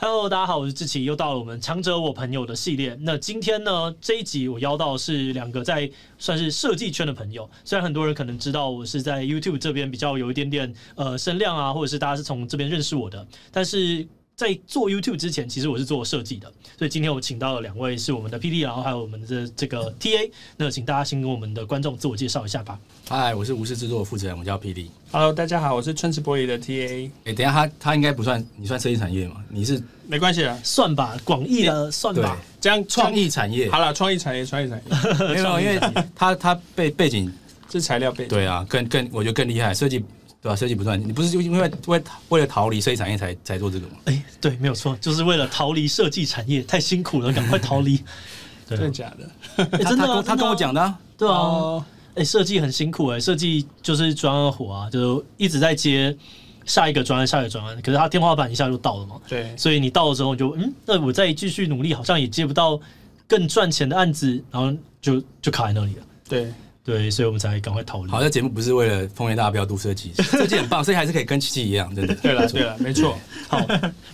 Hello， 大家好，我是志祺，又到了我们强者我朋友的系列。那今天呢，这一集我邀到的是两个在算是设计圈的朋友。虽然很多人可能知道我是在 YouTube 这边比较有一点点声量啊，或者是大家是从这边认识我的，但是在做 YouTube 之前，其实我是做设计的。所以今天我请到了两位是我们的 PD， 然后还有我们的这个 TA。那请大家先跟我们的观众自我介绍一下吧。嗨，我是无视制作的负责人，我叫 PD。Hello， 大家好，我是春池玻璃的 TA。等一下他应该不算，你算设计产业吗？你是没关系啊，算吧，广义的算吧，这样创意产业。好了，创意产业，没有，因为他背景是材料背景，对啊，我觉得更厉害，设计对吧？设计不算，你不是就因为为了逃离设计产业才做这个吗？哎，对，没有错，就是为了逃离设计产业，太辛苦了，赶快逃离。真的假的？真的，他跟我讲的，对啊。哎，设计很辛苦哎，设计就是专案活啊，就一直在接下一个专案，可是他天花板一下就到了嘛。对，所以你到了之后你就那我再继续努力，好像也接不到更赚钱的案子，然后就卡在那里了。对对，所以我们才赶快逃离。好，这节目不是为了奉劝大家不要读设计，设计很棒，设计还是可以跟琪琪一样，真的。对了，没错。好，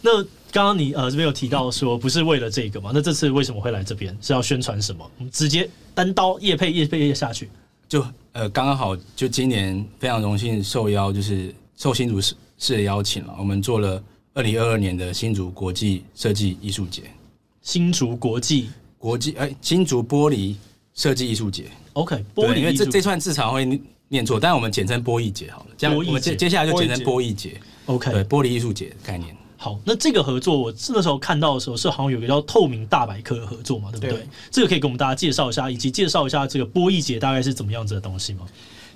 那刚刚你这边有提到说不是为了这个嘛？那这次为什么会来这边？是要宣传什么？我们直接单刀业配下去。就刚刚好，就今年非常荣幸受邀，就是受新竹市的邀请了，我们做了2022年的新竹国际设计艺术节。新竹国际新竹玻璃设计艺术节。OK， 玻璃，因为这串字常会念错，但我们简称玻璃节好了。这样，我们接下来就简称玻璃节。OK， 对，玻璃艺术节的概念。好，那这个合作我那时候看到的时候是好像有一个叫透明大百科的合作嘛，对不对？对，这个可以给我们大家介绍一下，以及介绍一下这个玻璃节大概是怎么样子的东西吗？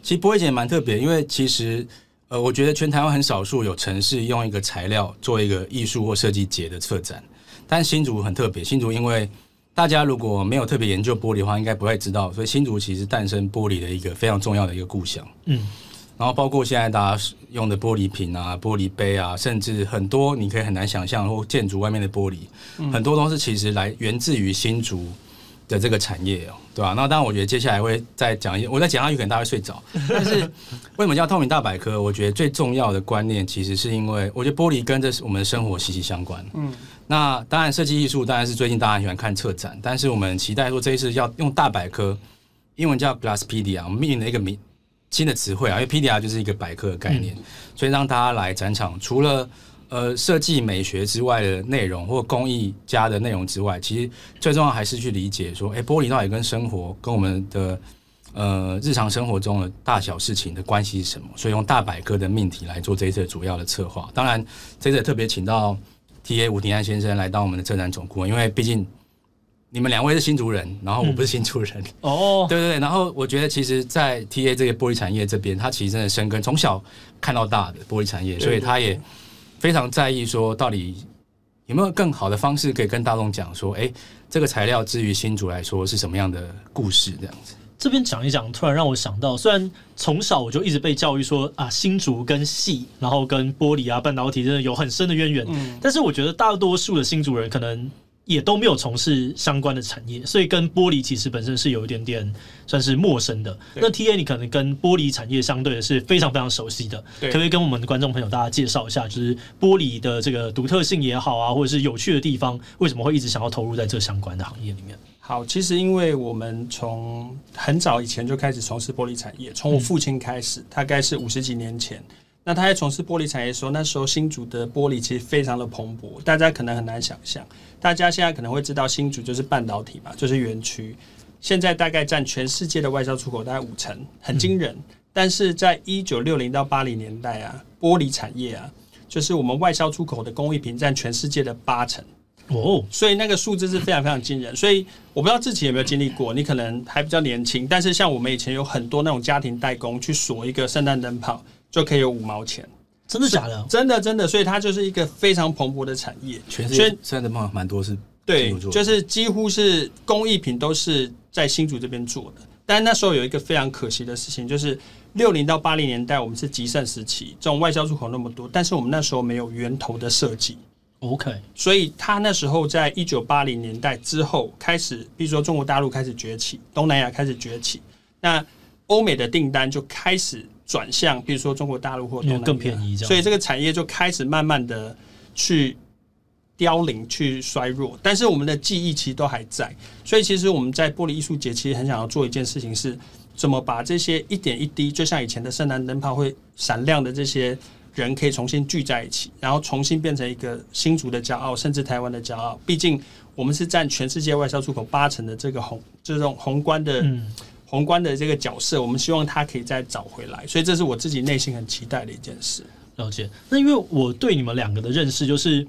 其实玻璃节蛮特别，因为其实我觉得全台湾很少数有城市用一个材料做一个艺术或设计节的策展，但新竹很特别，新竹因为大家如果没有特别研究玻璃的话，应该不会知道，所以新竹其实诞生玻璃的一个非常重要的一个故乡。嗯。然后包括现在大家用的玻璃瓶啊、玻璃杯啊，甚至很多你可以很难想象或建筑外面的玻璃，很多都是其实源自于新竹的这个产业哦，对吧？那当然，我觉得接下来会再讲一些，我再讲下去可能大家会睡着。但是为什么叫透明大百科？我觉得最重要的观念其实是因为，我觉得玻璃跟这我们的生活息息相关。嗯，那当然设计艺术当然是最近大家很喜欢看策展，但是我们期待说这一次要用大百科，英文叫 Glasspedia， 我们命名了一个新的词汇啊，因为 PDR 就是一个百科的概念，所以让大家来展场，除了设计美学之外的内容或工艺家的内容之外，其实最重要还是去理解说，玻璃到底跟生活、跟我们的日常生活中的大小事情的关系是什么？所以用大百科的命题来做这一次主要的策划。当然，这次特别请到 TA 吴廷安先生来当我们的策展总顾问，因为毕竟你们两位是新竹人，然后我不是新竹人哦，对，然后我觉得其实在 TA 这个玻璃产业这边，他其实真的深耕，从小看到大的玻璃产业，所以他也非常在意说到底有没有更好的方式可以跟大众讲说，这个材料之于新竹来说是什么样的故事这样子。这边讲一讲，突然让我想到，虽然从小我就一直被教育说啊，新竹跟矽，然后跟玻璃啊、半导体真的有很深的渊源，但是我觉得大多数的新竹人可能也都没有从事相关的产业，所以跟玻璃其实本身是有一点点算是陌生的。那 TA 你可能跟玻璃产业相对的是非常非常熟悉的，可不可以跟我们的观众朋友大家介绍一下，就是玻璃的这个独特性也好啊，或者是有趣的地方，为什么会一直想要投入在这相关的行业里面？好，其实因为我们从很早以前就开始从事玻璃产业，从我父亲开始，大概是50几年前。那他在从事玻璃产业的时候，那时候新竹的玻璃其实非常的蓬勃，大家可能很难想象。大家现在可能会知道新竹就是半导体嘛，就是园区，现在大概占全世界的外销出口大概50%，很惊人。但是在1960到80年代啊，玻璃产业啊，就是我们外销出口的工艺品占全世界的8%。哦，所以那个数字是非常非常惊人。所以我不知道自己有没有经历过，你可能还比较年轻，但是像我们以前有很多那种家庭代工去锁一个圣诞灯泡，就可以有5毛钱，真的假的？真的，所以它就是一个非常蓬勃的产业。全世界圣诞灯泡蛮多是对，就是几乎是工艺品都是在新竹这边做的。但那时候有一个非常可惜的事情，就是60到80年代我们是极盛时期，这种外销出口那么多，但是我们那时候没有源头的设计。OK， 所以他那时候在1980年代之后开始，比如说中国大陆开始崛起，东南亚开始崛起，那欧美的订单就开始转向，比如说中国大陆或东南亚，更便宜，所以这个产业就开始慢慢的去凋零去衰弱，但是我们的记忆其实都还在，所以其实我们在玻璃艺术节其实很想要做一件事情是，怎么把这些一点一滴，就像以前的圣诞灯泡会闪亮的这些人，可以重新聚在一起，然后重新变成一个新竹的骄傲，甚至台湾的骄傲。毕竟我们是占全世界外销出口80%的这个宏观的这个角色，我们希望它可以再找回来，所以这是我自己内心很期待的一件事。了解。那因为我对你们两个的认识就是。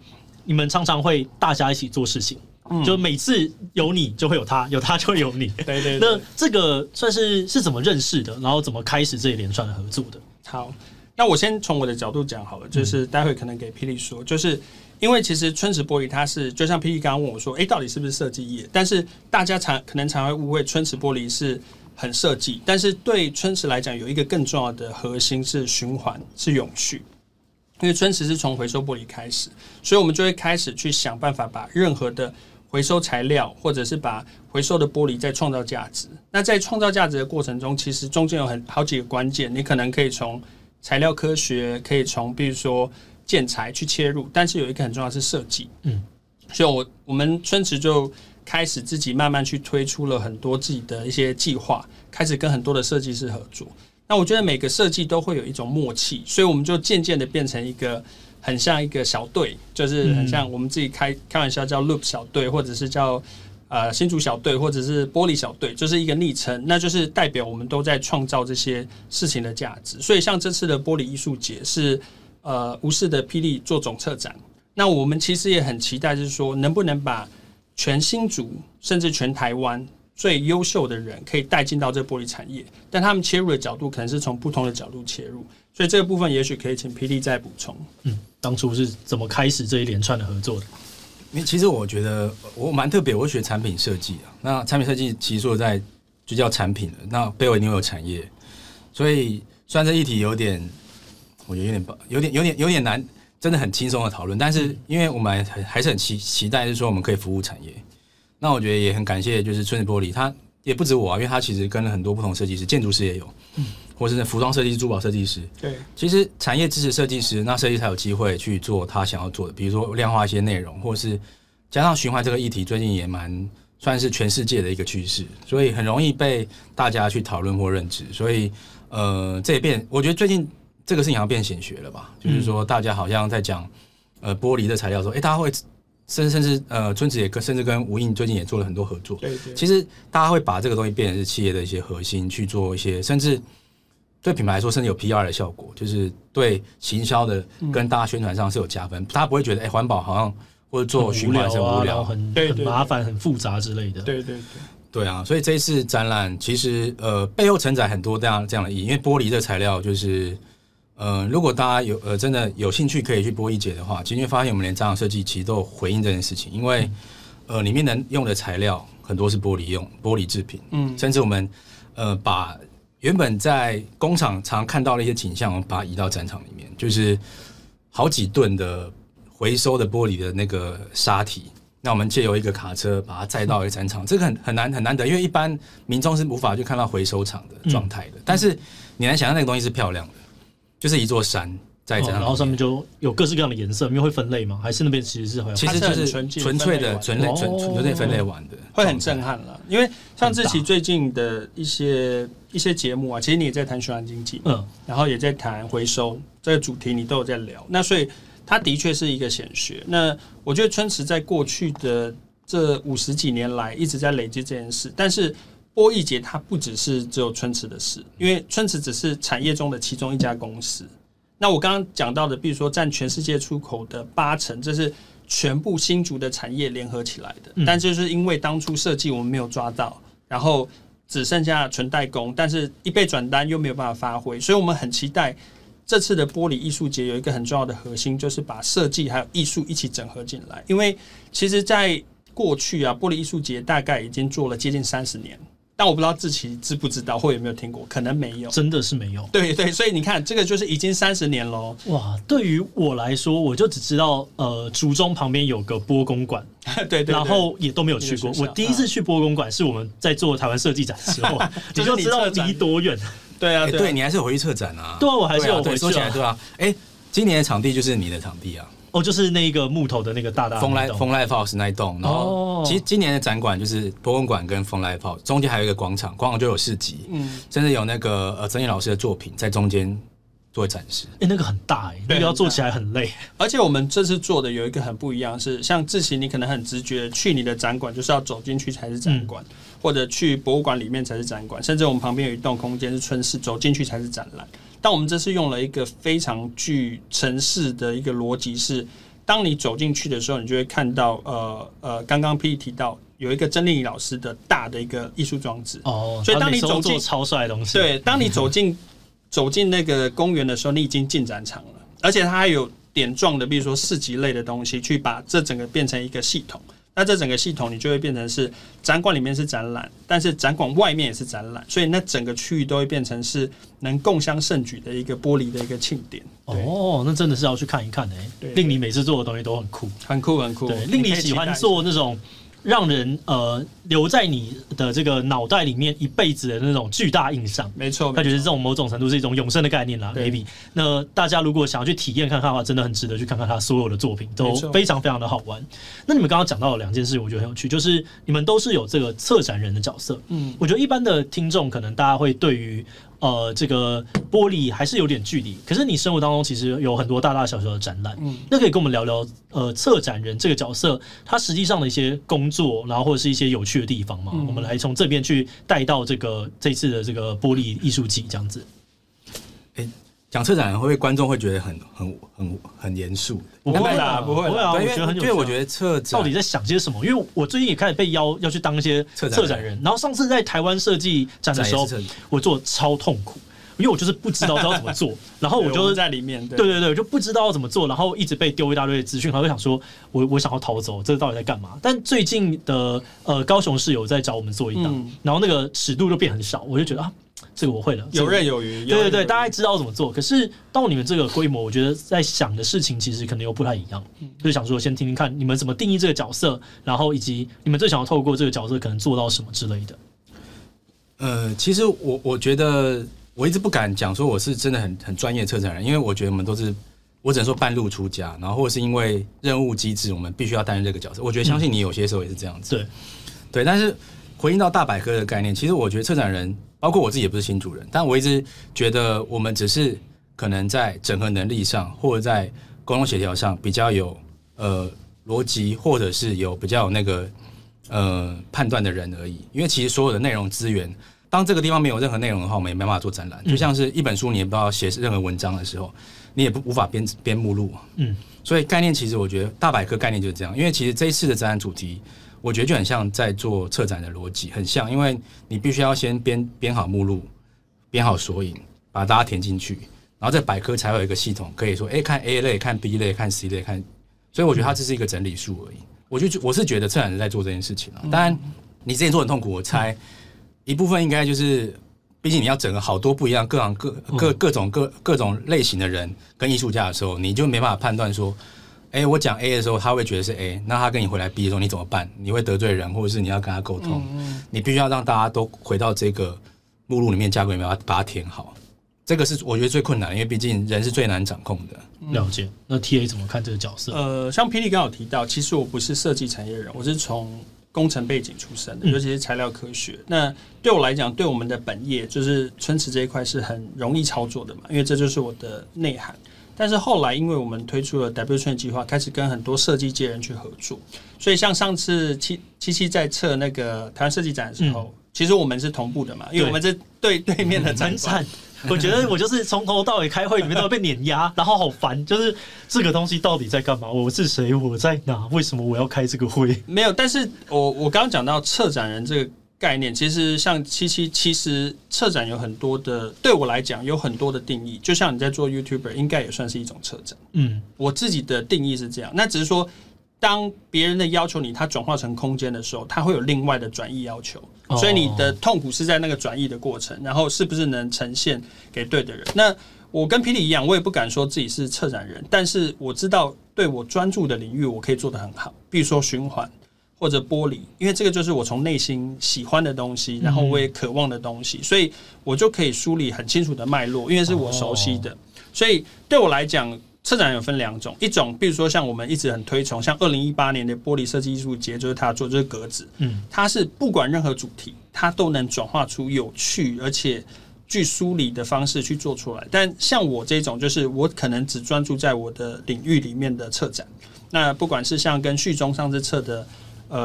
你们常常会大家一起做事情，就每次有你就会有他，有他就会有你。对对对。那这个算是怎么认识的？然后怎么开始这一连串的合作的？好，那我先从我的角度讲好了，就是待会可能给霹雳说，就是因为其实春池玻璃它是就像霹雳刚刚问我说，哎，到底是不是设计业？但是大家可能常会误会春池玻璃是很设计，但是对春池来讲，有一个更重要的核心是循环，是永续。因为春池是从回收玻璃开始，所以我们就会开始去想办法把任何的回收材料，或者是把回收的玻璃再创造价值。那在创造价值的过程中，其实中间有好几个关键，你可能可以从材料科学，可以从比如说建材去切入，但是有一个很重要的是设计。所以我们春池就开始自己慢慢去推出了很多自己的一些计划，开始跟很多的设计师合作。那我觉得每个设计都会有一种默契，所以我们就渐渐的变成一个很像一个小队，就是很像我们自己开玩笑叫 Loop 小队，或者是叫新竹小队，或者是玻璃小队，就是一个昵称，那就是代表我们都在创造这些事情的价值。所以像这次的玻璃艺术节是无视的霹雳做总策展，那我们其实也很期待是说能不能把全新竹甚至全台湾最优秀的人可以带进到这玻璃产业，但他们切入的角度可能是从不同的角度切入，所以这个部分也许可以请 PD 再补充。当初是怎么开始这一连串的合作的？因为其实我觉得我蛮特别，我学产品设计啊，那产品设计其实说在就叫产品了，那背后一定有产业，所以虽然这议题有点，我觉得有点难，真的很轻松的讨论，但是因为我们还是很期待是说我们可以服务产业。那我觉得也很感谢，就是春池玻璃，它也不止我啊，因为它其实跟很多不同设计师，建筑师也有，或是服装设计师、珠宝设计师，对，其实产业支持设计师，那设计才有机会去做他想要做的，比如说量化一些内容，或是加上循环这个议题，最近也蛮算是全世界的一个趋势，所以很容易被大家去讨论或认知，所以这也变，我觉得最近这个事情好像变显学了吧，就是说大家好像在讲玻璃的材料说，哎，大家会。甚至春池也甚至跟无印最近也做了很多合作。对对，其实大家会把这个东西变成是企业的一些核心去做一些，甚至对品牌来说，甚至有 PR 的效果，就是对行销的跟大家宣传上是有加分。大家不会觉得环保好像或者做循环是无聊、很麻烦、很复杂之类的。对对对，对啊，所以这一次展览其实背后承载很多这样的意义，因为玻璃这材料就是。如果大家有真的有兴趣可以去玻璃节的话，其实你会发现我们连展览设计其实都有回应这件事情，因为里面能用的材料很多是玻璃制品，甚至我们把原本在工厂常看到的一些景象，我们把它移到展场里面，就是好几吨的回收的玻璃的那个沙体，那我们借由一个卡车把它载到一个展场，这个很难得，因为一般民众是无法去看到回收厂的状态的，但是你能想象那个东西是漂亮的。就是一座山在展，然后上面就有各式各样的颜色，因为会分类吗？还是那边其实是好像其实就是纯粹的分类完的，会很震撼了。因为像志祺最近的一些节目啊，其实你也在谈循环经济，然后也在谈回收这个主题，你都有在聊。那所以它的确是一个显学。那我觉得春池在过去的这50几年来一直在累积这件事，但是。玻艺节它不只是只有春池的事，因为春池只是产业中的其中一家公司。那我刚刚讲到的，比如说占全世界出口的80%，这是全部新竹的产业联合起来的。但就是因为当初设计我们没有抓到，然后只剩下纯代工，但是一被转单又没有办法发挥，所以我们很期待这次的玻璃艺术节有一个很重要的核心，就是把设计还有艺术一起整合进来。因为其实在过去啊，玻璃艺术节大概已经做了接近30年。但我不知道志祺知不知道或有没有听过，可能没有，真的是没有。对对，所以你看，这个就是已经30年了。哇，对于我来说，我就只知道竹中旁边有个波公馆，对，然后也都没有去过。我第一次去波公馆是我们在做台湾设计展的时候，你就知道离多远。对啊，对，你还是有回去策展啊。对啊，我还是有回去。说起来对啊，今年的场地就是你的场地啊。哦，就是那个木头的那个大大风 Live House 那一栋，然后其实今年的展馆就是博文馆跟风 Live House 中间还有一个广场，广场就有市集，嗯，甚至有那个曾毅老师的作品在中间做展示。哎、欸，那个很大哎、欸，那个要做起来很累。而且我们这次做的有一个很不一样是，像志祺你可能很直觉去你的展馆就是要走进去才是展馆。嗯，或者去博物馆里面才是展馆，甚至我们旁边有一栋空间是春市，走进去才是展览。但我们这次用了一个非常具城市的一个逻辑是，当你走进去的时候，你就会看到刚刚 Pili 提到有一个曾丽老师的大的一个艺术装置哦，所以当你走进超帅的东西，对，当你走进那个公园的时候，你已经进展场了，而且它还有点状的，比如说市集类的东西，去把这整个变成一个系统。那这整个系统，你就会变成是展馆里面是展览，但是展馆外面也是展览，所以那整个区域都会变成是能共襄盛举的一个玻璃的一个庆典。哦，那真的是要去看一看欸，對，令你每次做的东西都很酷，很酷，很酷。对，令你喜欢做那种让人留在你的这个脑袋里面一辈子的那种巨大印象，没错，他觉得这种某种程度是一种永生的概念啦 ，maybe。那大家如果想要去体验看看的话，真的很值得去看看他所有的作品，都非常非常的好玩。那你们刚刚讲到的两件事，我觉得很有趣，就是你们都是有这个策展人的角色。嗯，我觉得一般的听众可能大家会对于这个玻璃还是有点距离，可是你生活当中其实有很多大大小小的展览，嗯，那可以跟我们聊聊策展人这个角色，他实际上的一些工作，然后或者是一些有趣的地方嘛，嗯，我们来从这边去带到这次的这个玻璃艺术季这样子。欸，讲策展人会不会观众会觉得很严肃？不会啦，不会啦，我觉得很有趣，因为我觉得策展到底在想些什么？因为我最近也开始被邀要去当一些策展人，然后上次在台湾设计展的时候，我做超痛苦，因为我就是不知道要怎么做，然后我就是在里面，对，我就不知道要怎么做，然后一直被丢一大堆的资讯，然后就想说我想要逃走，这到底在干嘛？但最近的高雄市有在找我们做一档，嗯，然后那个尺度就变很少，我就觉得啊，这个我会了，游刃有余。对，大家知道怎么做。可是到你们这个规模，我觉得在想的事情其实可能又不太一样。就是想说，先听听看你们怎么定义这个角色，然后以及你们最想要透过这个角色可能做到什么之类的。其实我觉得我一直不敢讲说我是真的很专业的策展人，因为我觉得我们都是，我只能说半路出家，然后或者是因为任务机制，我们必须要担任这个角色。我觉得相信你有些时候也是这样子。对，但是回应到大百科的概念，其实我觉得策展人，包括我自己也不是新主人，但我一直觉得我们只是可能在整合能力上，或者在沟通协调上比较有逻辑，或者是有比较有那个判断的人而已。因为其实所有的内容资源，当这个地方没有任何内容的话，我们也没办法做展览。就像是一本书，你也不知道写任何文章的时候，你也无法编目录。嗯，所以概念其实我觉得大百科概念就是这样。因为其实这一次的展览主题，我觉得就很像在做策展的逻辑，很像，因为你必须要先编好目录，编好索引，把大家填进去，然后在百科才有一个系统，可以说，欸，看 A 类，看 B 类，看 C 类，看，所以我觉得它只是一个整理术而已。我是觉得策展人在做这件事情啊。当然，你之前做很痛苦，我猜一部分应该就是，毕竟你要整个好多不一样各行各种类型的人跟艺术家的时候，你就没办法判断说，欸，我讲 A 的时候，他会觉得是 A， 那他跟你回来 B 的时候，你怎么办？你会得罪人，或者是你要跟他沟通，你必须要让大家都回到这个目录里面，架构里面把它填好。这个是我觉得最困难的，因为毕竟人是最难掌控的。了解。那 TA 怎么看这个角色？像 Pili 刚有提到，其实我不是设计产业人，我是从工程背景出身的，尤其是材料科学。那对我来讲，对我们的本业就是春池这一块是很容易操作的嘛，因为这就是我的内涵。但是后来，因为我们推出了 W Trend 计划，开始跟很多设计界人去合作，所以像上次七在测那个台湾设计展的时候，其实我们是同步的嘛，因为我们是对面的展馆。我觉得我就是从头到尾开会里面都被碾压，然后好烦，就是这个东西到底在干嘛？我是谁？我在哪？为什么我要开这个会？没有，但是我刚刚讲到策展人这个概念，其实像77，其实策展有很多的，对我来讲有很多的定义。就像你在做 YouTuber， 应该也算是一种策展。嗯，我自己的定义是这样。那只是说，当别人的要求你，它转化成空间的时候，它会有另外的转译要求。所以你的痛苦是在那个转译的过程，然后是不是能呈现给对的人？那我跟 Pili 一样，我也不敢说自己是策展人，但是我知道对我专注的领域，我可以做得很好。比如说循环，或者玻璃，因为这个就是我从内心喜欢的东西，然后我也渴望的东西，所以我就可以梳理很清楚的脉络，因为是我熟悉的。所以对我来讲，策展有分两种，一种比如说像我们一直很推崇，像2018年的玻璃设计艺术节，就是他做这个格子，它是不管任何主题，它都能转化出有趣而且具梳理的方式去做出来。但像我这种，就是我可能只专注在我的领域里面的策展。那不管是像跟旭中上次策的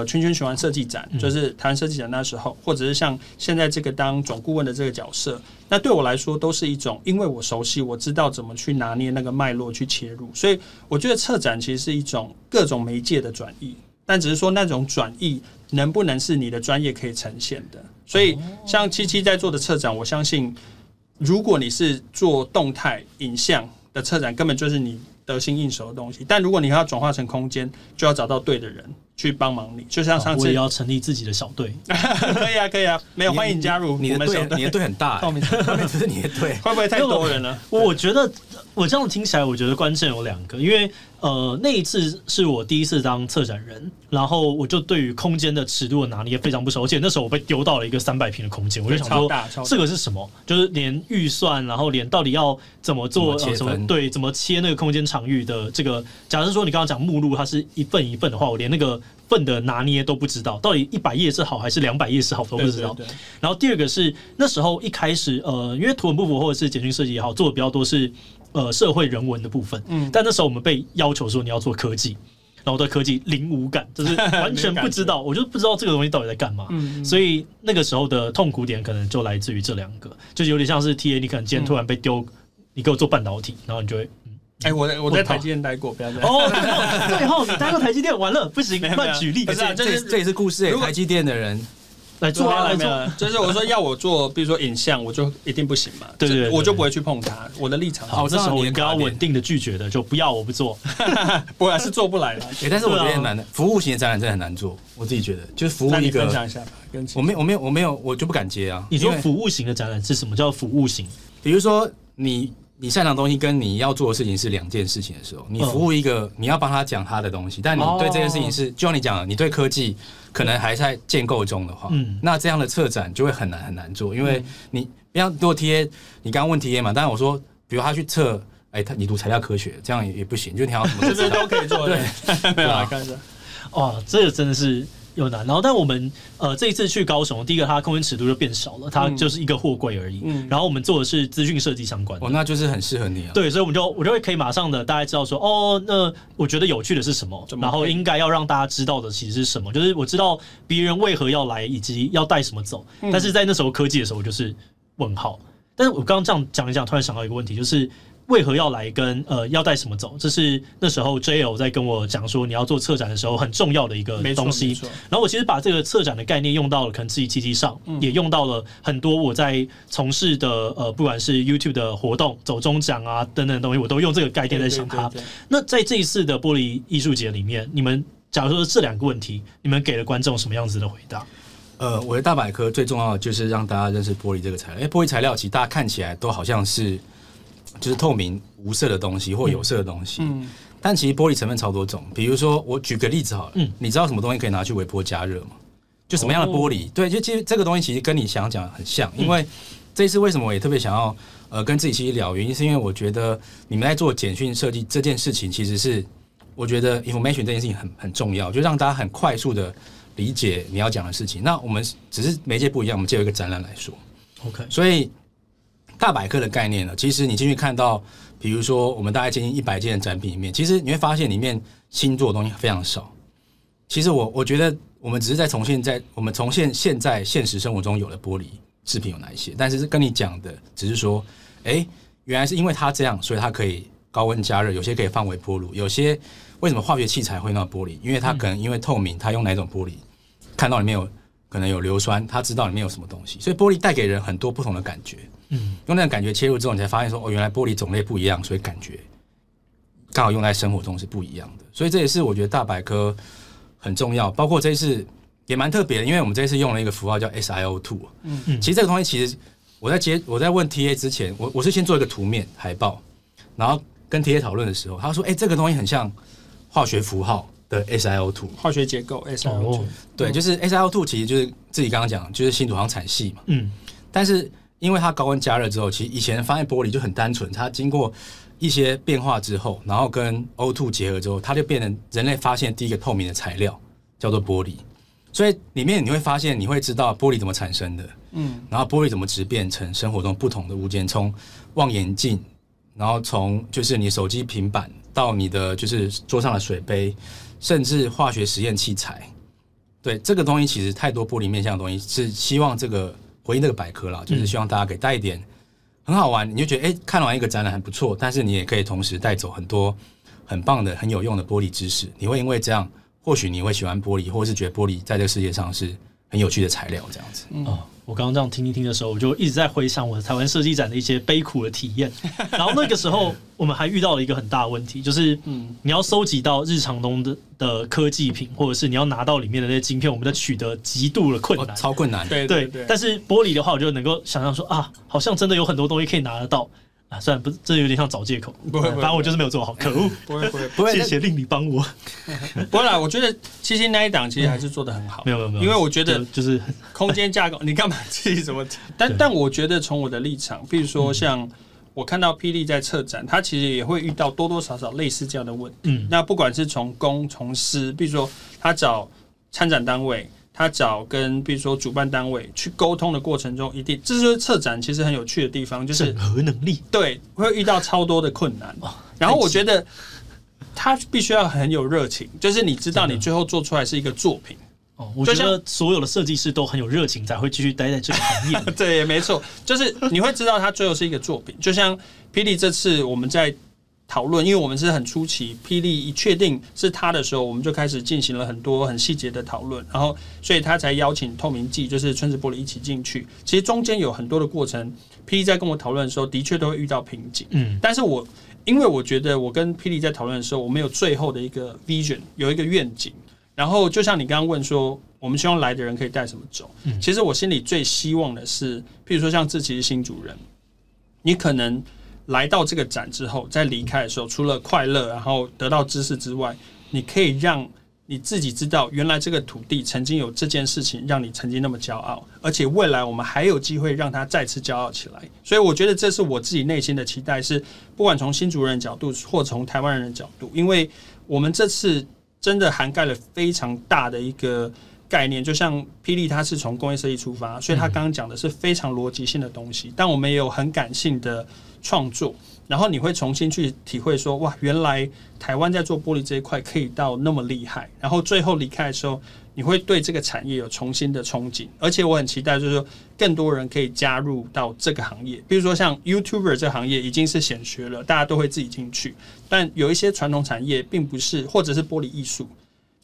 圈圈循环设计展，就是台湾设计展那时候，或者是像现在这个当总顾问的这个角色，那对我来说都是一种，因为我熟悉，我知道怎么去拿捏那个脉络去切入，所以我觉得策展其实是一种各种媒介的转移，但只是说那种转移能不能是你的专业可以呈现的。所以像七七在做的策展，我相信如果你是做动态影像的策展，根本就是你得心应手的东西，但如果你要转化成空间，就要找到对的人去帮忙你。就像上次，我也要成立自己的小队，可以啊，可以啊，没有欢迎加入你的队。你的队很大，只是你的队会不会太多人了？我觉得我这样听起来，我觉得关键有两个，因为那一次是我第一次当策展人，然后我就对于空间的尺度的拿捏非常不熟，而且那时候我被丢到了一个300平的空间，我就想说这个是什么？就是连预算，然后连到底要怎么做，什么对，怎么切那个空间场域的这个。假设说你刚刚讲目录，它是一份一份的话，我连那个份的拿捏都不知道，到底100页是好还是200页是好都不知道。对对对。然后第二个是那时候一开始，因为图文不符或者是简讯设计也好，做的比较多是社会人文的部分，但那时候我们被要求说你要做科技，然后对科技零无感，就是完全不知道，我就不知道这个东西到底在干嘛。所以那个时候的痛苦点可能就来自于这两个，就有点像是 TA， 你可能今天突然被丢，你给我做半导体，然后你就会。哎、欸，我在台积电待过，不要这样。哦，最后你待过台积电，完了不行，乱举例。不是、啊，这也是故事、欸。台积电的人来做啊，来做。就是我说要我做，比如说影像，我就一定不行嘛。对对，我就不会去碰它。我的立场好，这时候我比较稳定的拒绝的，就不要，我不做。不然是做不来的。但是我觉得很难的，服务型的展览真的很难做。我自己觉得，就是服务一个。分享一下吧。我没有，我就不敢接啊。你说服务型的展览是什么？叫服务型？比如说你擅长的东西跟你要做的事情是两件事情的时候，你服务一个，你要帮他讲他的东西，但你对这件事情是，就像你讲的，你对科技可能还在建构中的话，那这样的策展就会很难做，因为你像如果 TA， 你刚刚问 TA 嘛，但我说，比如他去测，你读材料科学，这样也不行，就你要什么，这些都可以做，对，没有啊，看着，哇，这个真的是。有难，然后但我们这一次去高雄，第一个它空间尺度就变小了，它就是一个货柜而已。然后我们做的是资讯设计相关的，那就是很适合你啊。对，所以我就会可以马上的大家知道说，哦，那我觉得有趣的是什么，然后应该要让大家知道的其实是什么，就是我知道别人为何要来以及要带什么走。但是在那时候科技的时候，我就是问号。但是我刚刚这样讲一讲，突然想到一个问题，就是。为何要来跟要带什么走？这是那时候 JL 在跟我讲说你要做策展的时候很重要的一个东西。然后我其实把这个策展的概念用到了可能自己TT上，也用到了很多我在从事的不管是 YouTube 的活动、走中奖啊等等的东西，我都用这个概念在想它。对对对对。那在这一次的玻璃艺术节里面，你们假如说这两个问题，你们给了观众什么样子的回答？我的大百科最重要的就是让大家认识玻璃这个材料，因为玻璃材料其实大家看起来都好像是。就是透明无色的东西或有色的东西，但其实玻璃成分超多种。比如说，我举个例子好了，你知道什么东西可以拿去微波加热吗？就什么样的玻璃？对，就其实这个东西其实跟你想讲很像。因为这一次为什么我也特别想要跟自己去聊，原因是因为我觉得你们在做简讯设计这件事情，其实是我觉得 information 这件事情很重要，就让大家很快速的理解你要讲的事情。那我们只是媒介不一样，我们借由一个展览来说 ，OK， 所以。大百科的概念呢，其实你进去看到，比如说我们大概接近100件的展品里面，其实你会发现里面新做的东西非常少。其实我觉得我们只是在重现现在现实生活中有的玻璃制品有哪一些，但是跟你讲的只是说，原来是因为它这样，所以它可以高温加热，有些可以放微波炉，有些为什么化学器材会用到玻璃？因为它可能因为透明，它用哪种玻璃看到里面有可能有硫酸，它知道里面有什么东西，所以玻璃带给人很多不同的感觉。用那种感觉切入之后，你才发现说，原来玻璃种类不一样，所以感觉刚好用在生活中是不一样的。所以这也是我觉得大百科很重要，包括这一次也蛮特别的，因为我们这一次用了一个符号叫 SiO2。其实这个东西其实我在问 TA 之前，我是先做一个图面海报，然后跟 TA 讨论的时候，他说：“这个东西很像化学符号的 SiO2， 化学结构 SiO2。对，就是 SiO2， 其实就是自己刚刚讲，就是新土壤产系嘛。但是因为它高温加热之后，其实以前发现玻璃就很单纯，它经过一些变化之后，然后跟 O2 结合之后，它就变成人类发现第一个透明的材料，叫做玻璃。所以里面你会发现，你会知道玻璃怎么产生的，嗯，然后玻璃怎么质变成生活中不同的物件，从望远镜，然后从就是你手机、平板到你的就是桌上的水杯，甚至化学实验器材。对，这个东西其实太多玻璃面向的东西，是希望这个回应这个百科啦，就是希望大家给带一点很好玩，你就觉得哎，看完一个展览还不错，但是你也可以同时带走很多很棒的、很有用的玻璃知识。你会因为这样。或许你会喜欢玻璃，或是觉得玻璃在这个世界上是很有趣的材料，这样子。嗯，我刚刚这样听一听的时候，我就一直在回想我的台湾设计展的一些悲苦的体验。然后那个时候，我们还遇到了一个很大的问题，就是你要收集到日常中的科技品，或者是你要拿到里面的那些晶片，我们的取得极度的困难，超困难。对对对。但是玻璃的话，我就能够想象说啊，好像真的有很多东西可以拿得到。啊，虽然不，真的有点像找借口，不会，反正我就是没有做好，可恶！不会，不会，不会，谢谢令你帮我。不会啦，我觉得七星那一档其实还是做得很好，没有没有没有，因为我觉得就是空间架构，你干嘛自己怎么？但我觉得从我的立场，比如说像我看到霹雳在策展，他其实也会遇到多多少少类似这样的问题。嗯，那不管是从公从私，比如说他找参展单位。他找跟比如说主办单位去沟通的过程中，一定这就是策展其实很有趣的地方，就是整合能力。对，会遇到超多的困难。然后我觉得他必须要很有热情，就是你知道你最后做出来是一个作品。哦，我觉得所有的设计师都很有热情，才会继续待在这个行业。对，没错，就是你会知道他最后是一个作品。就像霹雳这次我们在讨论，因为我们是很初期，霹雳一确定是他的时候，我们就开始进行了很多很细节的讨论，然后所以他才邀请透明剂，就是春子玻璃一起进去。其实中间有很多的过程，霹雳在跟我讨论的时候，的确都会遇到瓶颈。嗯，但是因为我觉得我跟霹雳在讨论的时候，我们有最后的一个 vision， 有一个愿景。然后就像你刚刚问说，我们希望来的人可以带什么走？嗯，其实我心里最希望的是，譬如说像自己是新主人，你可能。来到这个展之后，在离开的时候，除了快乐，然后得到知识之外，你可以让你自己知道，原来这个土地曾经有这件事情，让你曾经那么骄傲，而且未来我们还有机会让它再次骄傲起来。所以我觉得这是我自己内心的期待，是不管从新竹人的角度，或从台湾人的角度，因为我们这次真的涵盖了非常大的一个。概念就像霹雳，它是从工业设计出发，所以它刚刚讲的是非常逻辑性的东西。但我们也有很感性的创作，然后你会重新去体会说，哇，原来台湾在做玻璃这一块可以到那么厉害。然后最后离开的时候，你会对这个产业有重新的憧憬。而且我很期待，就是说更多人可以加入到这个行业。比如说像 YouTuber 这行业已经是显学了，大家都会自己进去。但有一些传统产业并不是，或者是玻璃艺术。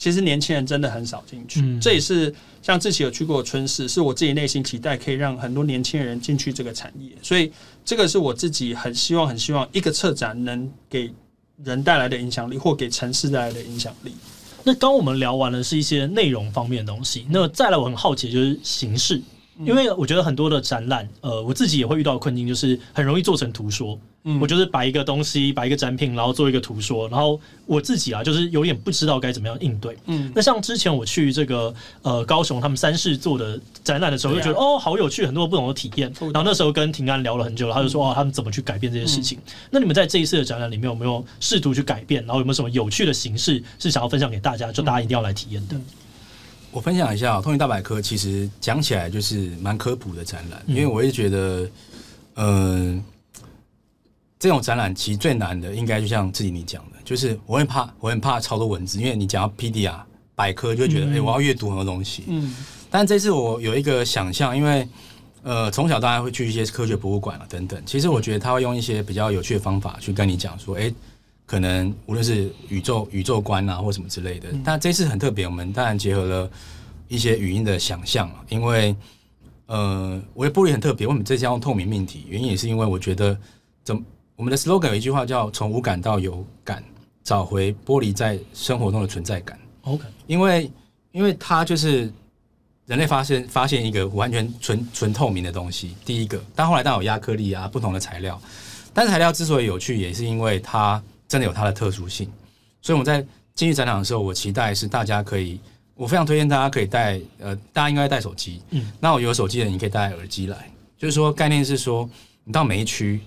其实年轻人真的很少进去，这也是像自己有去过春市，是我自己内心期待可以让很多年轻人进去这个产业，所以这个是我自己很希望一个策展能给人带来的影响力，或给城市带来的影响力。那刚我们聊完了是一些内容方面的东西，那再来我很好奇就是形式，因为我觉得很多的展览，我自己也会遇到的困境就是很容易做成图说。我就是摆一个东西，摆一个展品，然后做一个图说，然后我自己啊，就是有点不知道该怎么样应对。那像之前我去这个高雄他们三市做的展览的时候，就觉得哦，好有趣，很多不同的体验。然后那时候跟庭安聊了很久，他就说哦，他们怎么去改变这些事情。那你们在这一次的展览里面有没有试图去改变？然后有没有什么有趣的形式是想要分享给大家，就大家一定要来体验的？我分享一下，透明大百科其实讲起来就是蛮科普的展览，因为我也觉得，这种展览其实最难的，应该就像自己你讲的，就是我很怕超多文字，因为你讲到 PD 啊百科，就会觉得我要阅读很多东西。但这次我有一个想象，因为从小大家会去一些科学博物馆啊等等，其实我觉得他会用一些比较有趣的方法去跟你讲说，可能无论是宇宙观啊或什么之类的。但这次很特别，我们当然结合了一些语音的想象啊，因为我的玻璃很特别，为什么这次要用透明命题？原因也是因为我觉得我们的 slogan 有一句话叫“从无感到有感”，找回玻璃在生活中的存在感。OK， 因为它就是人类发现一个完全纯透明的东西。第一个，但后来当然有压克力啊，不同的材料。但材料之所以有趣，也是因为它真的有它的特殊性。所以我们在进去展览的时候，我期待是大家可以，我非常推荐大家可以带大家应该带手机。那我有手机的，你可以带耳机来。就是说，概念是说，你到每一区。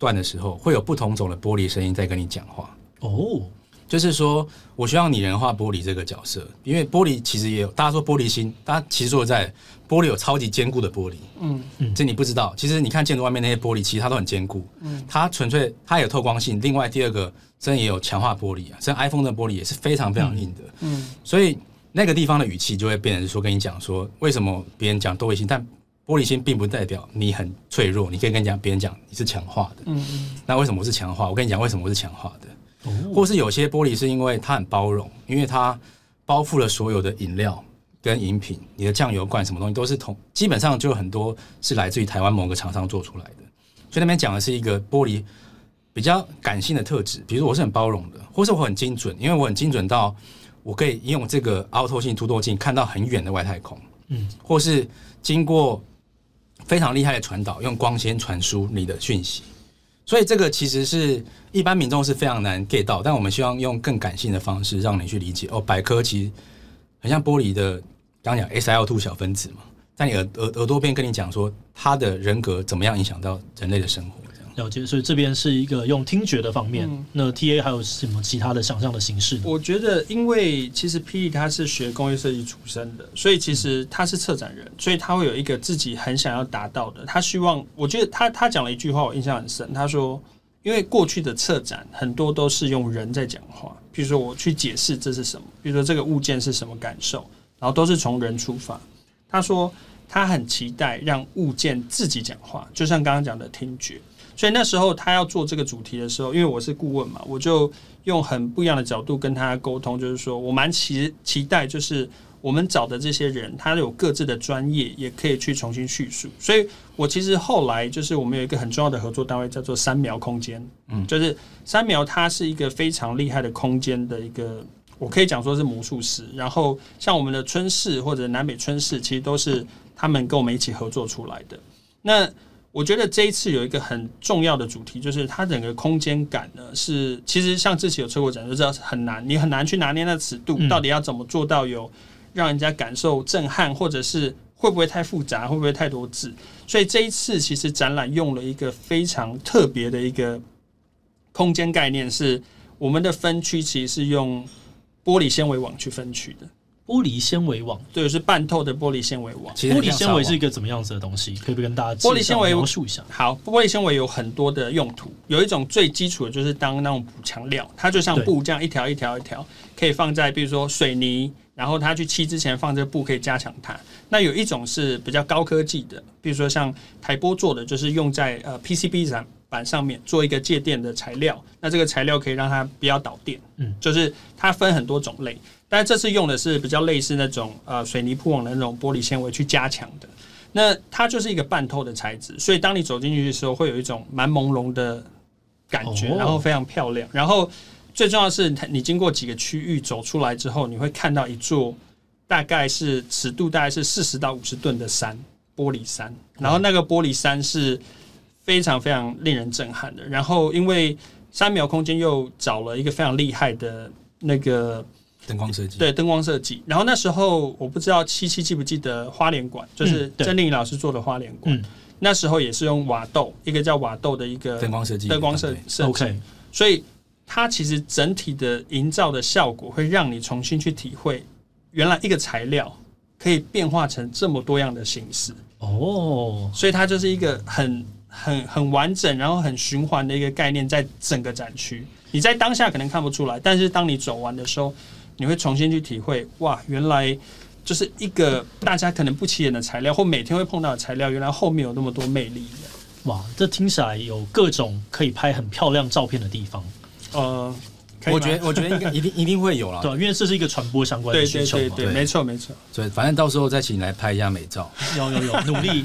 段的时候，会有不同种的玻璃声音在跟你讲话。哦，就是说我需要拟人化玻璃这个角色，因为玻璃其实也有大家说玻璃心，大家其实说在玻璃有超级坚固的玻璃，这你不知道。其实你看建筑外面那些玻璃，其实它都很坚固，它纯粹它也有透光性。另外第二个，真的也有强化玻璃啊，像 iPhone 的玻璃也是非常非常硬的，所以那个地方的语气就会变成说跟你讲说，为什么别人讲多维心，但玻璃心并不代表你很脆弱，你可以跟别人讲你是强化的。那为什么我是强化？我跟你讲为什么我是强化的。或是有些玻璃是因为它很包容，因为它包覆了所有的饮料跟饮品，你的酱油罐什么东西都是同，基本上就有很多是来自于台湾某个厂商做出来的。所以那边讲的是一个玻璃比较感性的特质，比如说我是很包容的，或是我很精准，因为我很精准到我可以用这个凹透性凸透镜看到很远的外太空，或是经过非常厉害的传导，用光纤传输你的讯息。所以这个其实是一般民众是非常难 get 到，但我们希望用更感性的方式让你去理解。哦，百科其实很像玻璃的，刚讲 SiO2 小分子嘛，在你耳朵边跟你讲说他的人格怎么样影响到人类的生活。了解，所以这边是一个用听觉的方面。那 TA 还有什么其他的想象的形式呢？我觉得，因为其实 Pili 他是学工业设计出身的，所以其实他是策展人，所以他会有一个自己很想要达到的。他希望，我觉得他讲了一句话，我印象很深。他说，因为过去的策展很多都是用人在讲话，比如说我去解释这是什么，比如说这个物件是什么感受，然后都是从人出发。他说他很期待让物件自己讲话，就像刚刚讲的听觉。所以那时候他要做这个主题的时候，因为我是顾问嘛，我就用很不一样的角度跟他沟通，就是说我蛮期待，就是我们找的这些人，他有各自的专业，也可以去重新叙述。所以我其实后来就是我们有一个很重要的合作单位叫做三苗空间，就是三苗它是一个非常厉害的空间的一个，我可以讲说是魔术师。然后像我们的春市或者南北春市，其实都是他们跟我们一起合作出来的。那我觉得这一次有一个很重要的主题，就是它整个空间感呢，是其实像之前有车过展就知道很难，你很难去拿捏那尺度，到底要怎么做到有让人家感受震撼，或者是会不会太复杂，会不会太多字。所以这一次其实展览用了一个非常特别的一个空间概念，是我们的分区其实是用玻璃纤维网去分区的。玻璃纤维网，对，是半透的玻璃纤维网。玻璃纤维是一个怎么样子的东西？可以不跟大家玻璃纤维描述一下？好，玻璃纤维有很多的用途，有一种最基础的就是当那种补强料，它就像布这样一条一条一条，可以放在比如说水泥，然后它去漆之前放这布可以加强它。那有一种是比较高科技的，比如说像台玻做的，就是用在PCB 板上面做一个介电的材料，那这个材料可以让它不要导电，就是它分很多种类。但这次用的是比较类似那种水泥铺网的那种玻璃纤维去加强的，那它就是一个半透的材质，所以当你走进去的时候，会有一种蛮朦胧的感觉，然后非常漂亮。然后最重要的是，你经过几个区域走出来之后，你会看到一座大概是尺度大概是40到50吨的山，玻璃山。然后那个玻璃山是非常非常令人震撼的。然后因为三苗空间又找了一个非常厉害的那个灯光设计，对，灯光设计。然后那时候我不知道七七记不记得花莲馆，就是曾丽颖老师做的花莲馆，那时候也是用瓦豆，一个叫瓦豆的一个灯光设计。OK， 所以它其实整体的营造的效果会让你重新去体会，原来一个材料可以变化成这么多样的形式。哦，所以它就是一个很完整，然后很循环的一个概念，在整个展区，你在当下可能看不出来，但是当你走完的时候，你会重新去体会，哇，原来就是一个大家可能不起眼的材料，或每天会碰到的材料，原来后面有那么多魅力。哇，这听起来有各种可以拍很漂亮照片的地方。我觉得一定会有啦，对，因为这是一个传播相关的需求嘛。对，没错没错。所以反正到时候再请你来拍一下美照。有，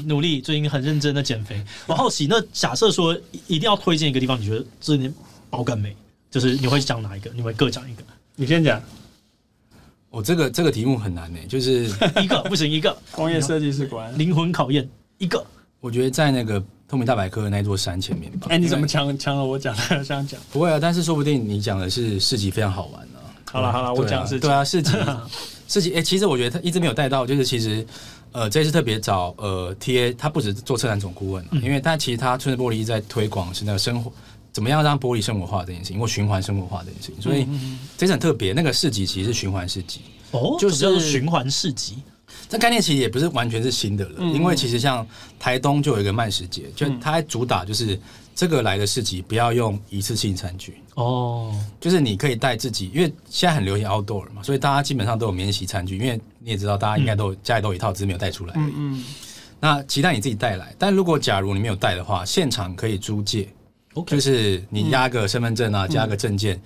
努力，最近很认真的减肥。我好奇，那假设说一定要推荐一个地方，你觉得这里爆肝美，就是你会讲哪一个？你会各讲一个？你先讲。我这个题目很难呢，就是一个不行，一个工业设计师果然灵魂考验一个。我觉得在那个透明大百科的那座山前面吧。你怎么抢了我讲的？这样讲不会啊，但是说不定你讲的是市集非常好玩啊。好啦，我讲市集。对啊，市集事情，其实我觉得他一直没有带到，就是其实，这次特别找TA， 他不只是做车展总顾问，因为他其实他春日玻璃在推广是那个生活怎么样让玻璃生活化这件事情，或循环生活化这件事情，所以这次很特别。那个市集其实是循环市集，哦，就是叫做循环市集。这概念其实也不是完全是新的了，因为其实像台东就有一个慢食节，就它主打就是这个来的市集不要用一次性餐具哦，就是你可以带自己，因为现在很流行 outdoor 嘛，所以大家基本上都有免洗餐具，因为你也知道大家应该都家里都有一套，只是没有带出来。那期待你自己带来，但如果假如你没有带的话，现场可以租借， okay， 就是你压个身份证啊，加个证件，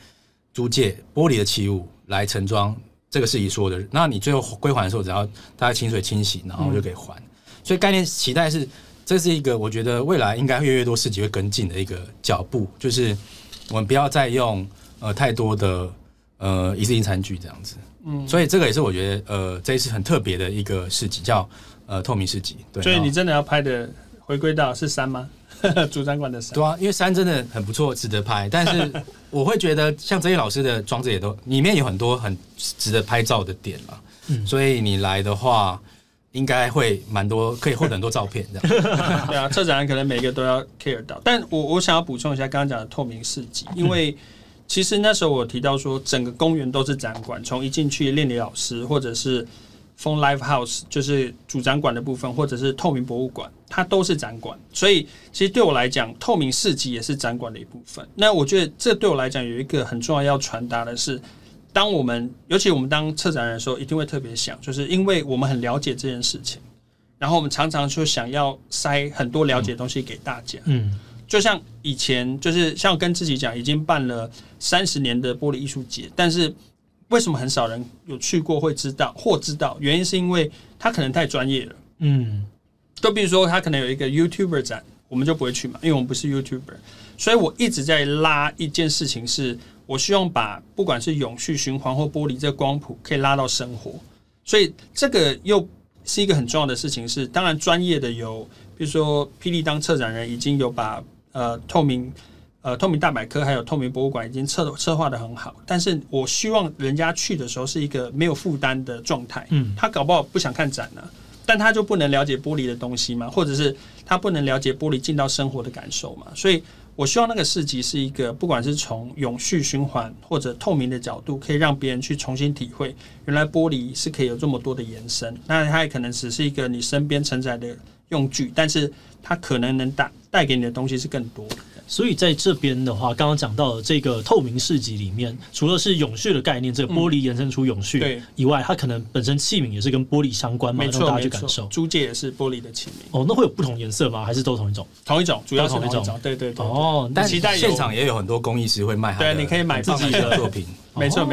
租借玻璃的器物来盛装。这个是你说的，那你最后归还的时候，只要大家清水清洗，然后就可以还。所以概念期待是，这是一个我觉得未来应该越来越多市集会跟进的一个脚步，就是我们不要再用太多的一次性餐具这样子。所以这个也是我觉得这一次很特别的一个市集，叫透明市集。对，所以你真的要拍的回归到是山吗？主展馆的山。对啊，因为山真的很不错，值得拍，但是。我会觉得像这些老师的装置也都里面有很多很值得拍照的点啦，所以你来的话应该会蛮多可以获得很多照片这样。对啊，策展人可能每个都要 care 到，但我想要补充一下刚刚讲的透明市集，因为其实那时候我提到说整个公园都是展馆，从一进去练李老师或者是风 Live House 就是主展馆的部分，或者是透明博物馆，它都是展馆，所以其实对我来讲，透明市集也是展馆的一部分。那我觉得这对我来讲有一个很重要要传达的是，当我们尤其我们当策展人的时候，一定会特别想，就是因为我们很了解这件事情，然后我们常常就想要塞很多了解的东西给大家。就像以前就是像我跟自己讲，已经办了30年的玻璃艺术节，但是。为什么很少人有去过会知道或知道？原因是因为他可能太专业了。就比如说他可能有一个 YouTuber 展，我们就不会去嘛，因为我们不是 YouTuber。所以我一直在拉一件事情是，我希望把不管是永续循环或玻璃这光谱可以拉到生活。所以这个又是一个很重要的事情是，当然专业的有，比如说霹雳当策展人已经有把透明大百科还有透明博物馆已经策划得很好，但是我希望人家去的时候是一个没有负担的状态。他搞不好不想看展啊，但他就不能了解玻璃的东西嘛，或者是他不能了解玻璃进到生活的感受嘛。所以我希望那个市集是一个不管是从永续循环或者透明的角度，可以让别人去重新体会原来玻璃是可以有这么多的延伸。那它也可能只是一个你身边承载的用具，但是它可能能带给你的东西是更多的。所以在这边的话，刚刚讲到的这个透明市集里面，除了是永续的概念，这个玻璃延伸出永续以外，它可能本身器皿也是跟玻璃相关嘛，让大家去感受。租借也是玻璃的器皿。哦，那会有不同颜色吗？还是都同一种？同一种，主要是同一种。对。哦，但期待现场也有很多工艺师会卖。对，你可以买自己的作品。没错，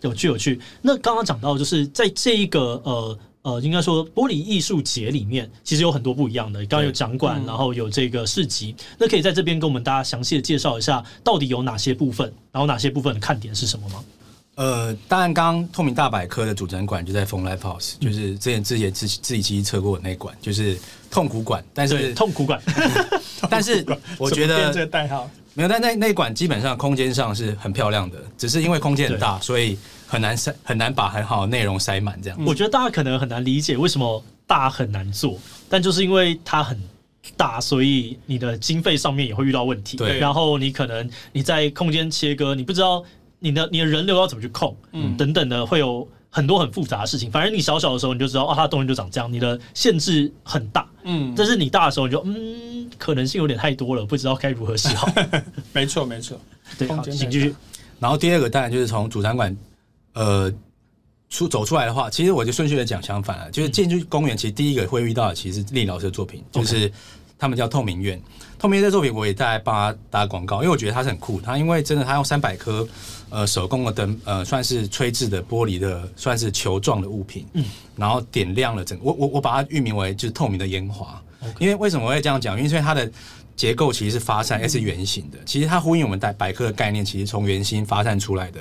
有趣。那刚刚讲到就是在这一个应该说玻璃艺术节里面其实有很多不一样的，刚刚有展馆，然后有这个市集，那可以在这边跟我们大家详细的介绍一下到底有哪些部分，然后哪些部分的看点是什么吗？当然刚刚透明大百科的主展馆就在风 Live House， 就是之前自己其实测过的那馆，就是痛苦馆，但是痛苦馆但是我觉得这个代号没有，但那馆基本上空间上是很漂亮的，只是因为空间很大，所以很难把很好的内容塞满这样。我觉得大家可能很难理解为什么大很难做，但就是因为它很大，所以你的经费上面也会遇到问题。对，然后你可能你在空间切割，你不知道你的人流要怎么去控，等等的会有。很多很复杂的事情，反正你小小的时候你就知道，它的东西就长这样，你的限制很大，但是你大的时候你就可能性有点太多了，不知道该如何是好。没错，对，好，请继续。然后第二个当然就是从主展馆走出来的话，其实我就顺序的讲相反了，就是进去公园，其实第一个会遇到的其实是丽老师的作品，就是他们叫透明院。透明院的作品我也在帮他打广告，因为我觉得它是很酷，它因为真的它用300颗。手工的灯，算是吹制的玻璃的，算是球状的物品，然后点亮了整个。我把它命名为就是透明的烟花，因为什么我会这样讲？因为它的结构其实是发散，是圆形的。其实它呼应我们百科的概念，其实从圆心发散出来的。